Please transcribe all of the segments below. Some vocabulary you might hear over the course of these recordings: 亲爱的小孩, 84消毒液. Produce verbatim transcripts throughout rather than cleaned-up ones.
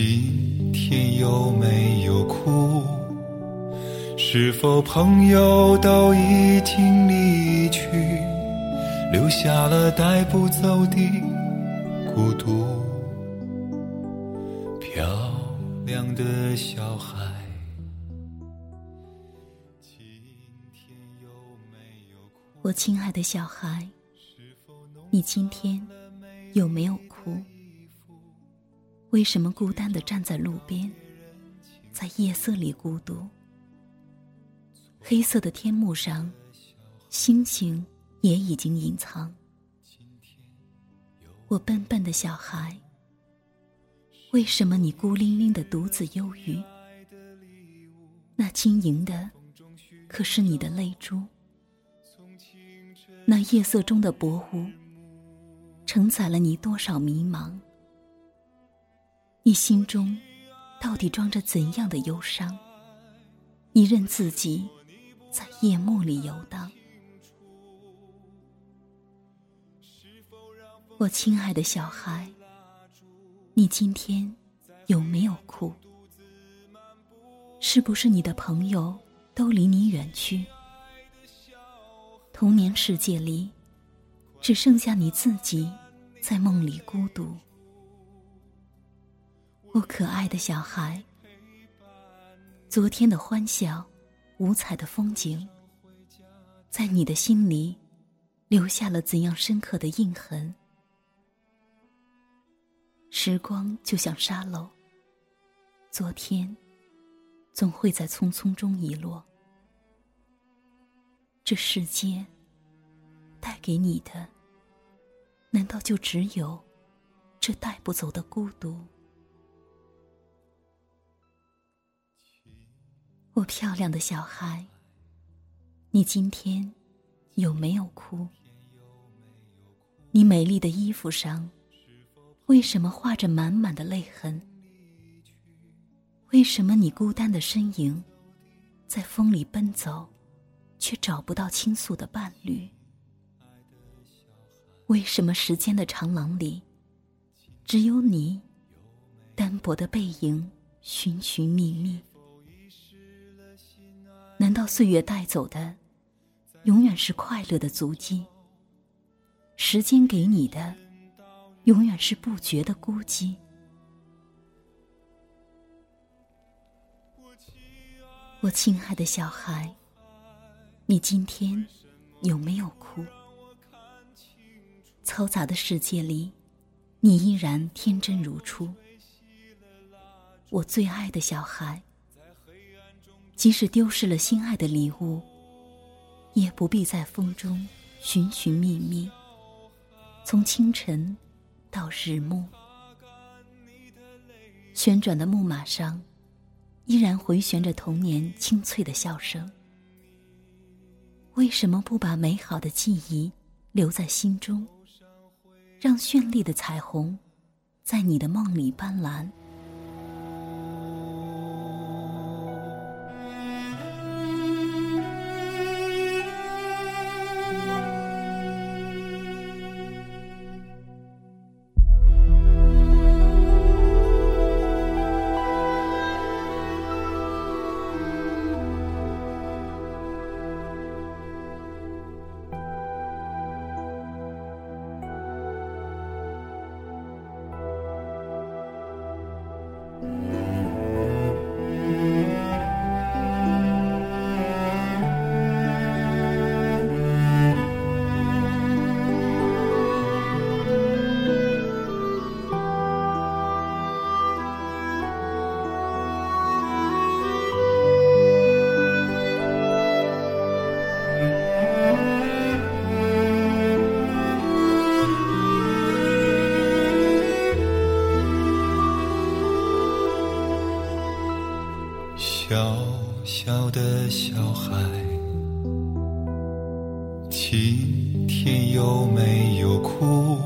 今天有没有哭？是否朋友都已经离去，留下了带不走的孤独？漂亮的小孩，今天有没有哭？我亲爱的小孩，你今天有没有哭？为什么孤单地站在路边，在夜色里孤独？黑色的天幕上，星星也已经隐藏。我笨笨的小孩，为什么你孤零零的独自忧郁？那晶莹的可是你的泪珠，那夜色中的薄雾承载了你多少迷茫？你心中到底装着怎样的忧伤？你任自己在夜幕里游荡。我亲爱的小孩，你今天有没有哭？是不是你的朋友都离你远去？童年世界里，只剩下你自己在梦里孤独。我可爱的小孩，昨天的欢笑，五彩的风景，在你的心里留下了怎样深刻的印痕？时光就像沙漏，昨天总会在匆匆中遗落。这世界带给你的，难道就只有这带不走的孤独？我漂亮的小孩，你今天有没有哭？你美丽的衣服上，为什么画着满满的泪痕？为什么你孤单的身影，在风里奔走，却找不到倾诉的伴侣？为什么时间的长廊里，只有你单薄的背影寻寻觅觅？难道岁月带走的永远是快乐的足迹？时间给你的永远是不觉的孤寂？我亲爱的小孩，你今天有没有哭？嘈杂的世界里，你依然天真如初。我最爱的小孩，即使丢失了心爱的礼物，也不必在风中寻寻觅觅，从清晨到日暮。旋转的木马上，依然回旋着童年清脆的笑声。为什么不把美好的记忆留在心中，让绚丽的彩虹在你的梦里斑斓？小小的小孩，今天有没有哭？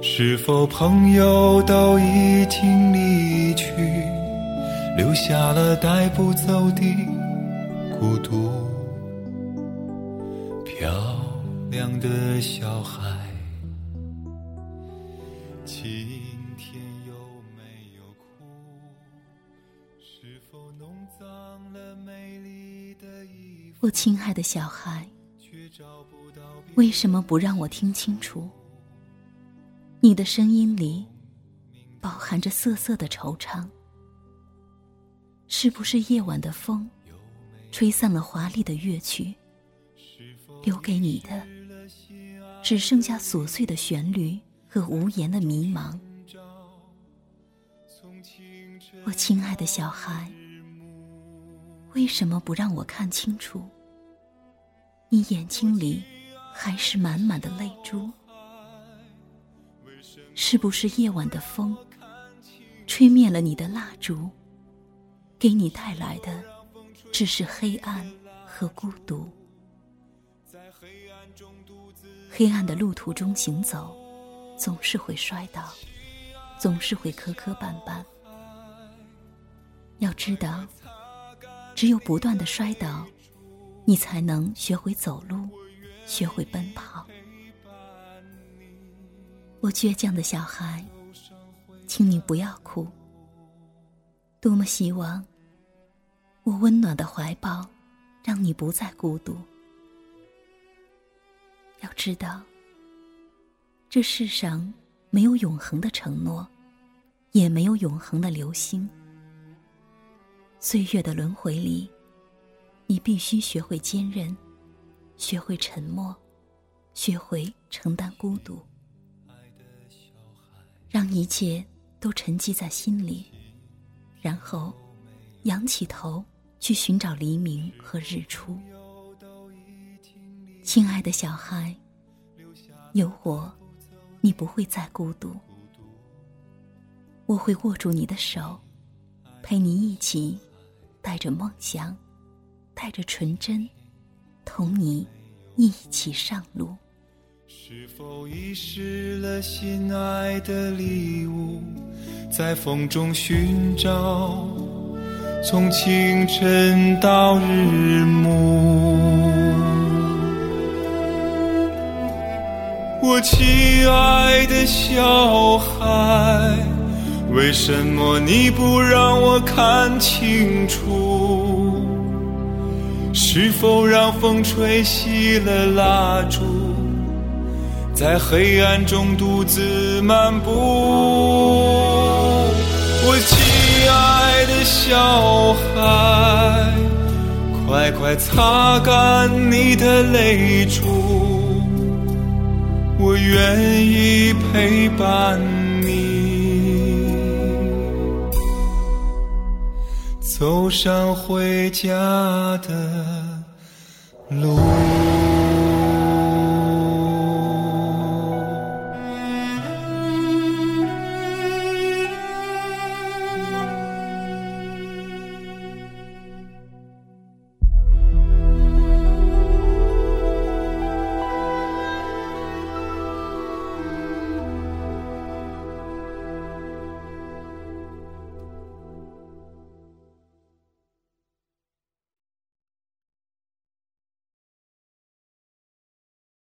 是否朋友都已经离去，留下了带不走的孤独？漂亮的小孩，今天有没有哭？我亲爱的小孩，为什么不让我听清楚？你的声音里饱含着瑟瑟的惆怅。是不是夜晚的风吹散了华丽的乐曲，留给你的只剩下琐碎的旋律和无言的迷茫？我亲爱的小孩，为什么不让我看清楚？你眼睛里还是满满的泪珠。是不是夜晚的风吹灭了你的蜡烛，给你带来的只是黑暗和孤独？黑暗的路途中行走，总是会摔倒，总是会磕磕绊绊。要知道，只有不断的摔倒，你才能学会走路，学会奔跑。我倔强的小孩，请你不要哭。多么希望我温暖的怀抱让你不再孤独。要知道，这世上没有永恒的承诺，也没有永恒的流星。岁月的轮回里，你必须学会坚韧，学会沉默，学会承担孤独，让一切都沉积在心里，然后仰起头去寻找黎明和日出。亲爱的小孩，有我，你不会再孤独。我会握住你的手，陪你一起，带着梦想，带着纯真，同你一起上路。是否遗失了心爱的礼物，在风中寻找，从清晨到日暮。我亲爱的小孩，为什么你不让我看清楚？是否让风吹熄了蜡烛，在黑暗中独自漫步？我亲爱的小孩，快快擦干你的泪珠，我愿意陪伴你走上回家的路。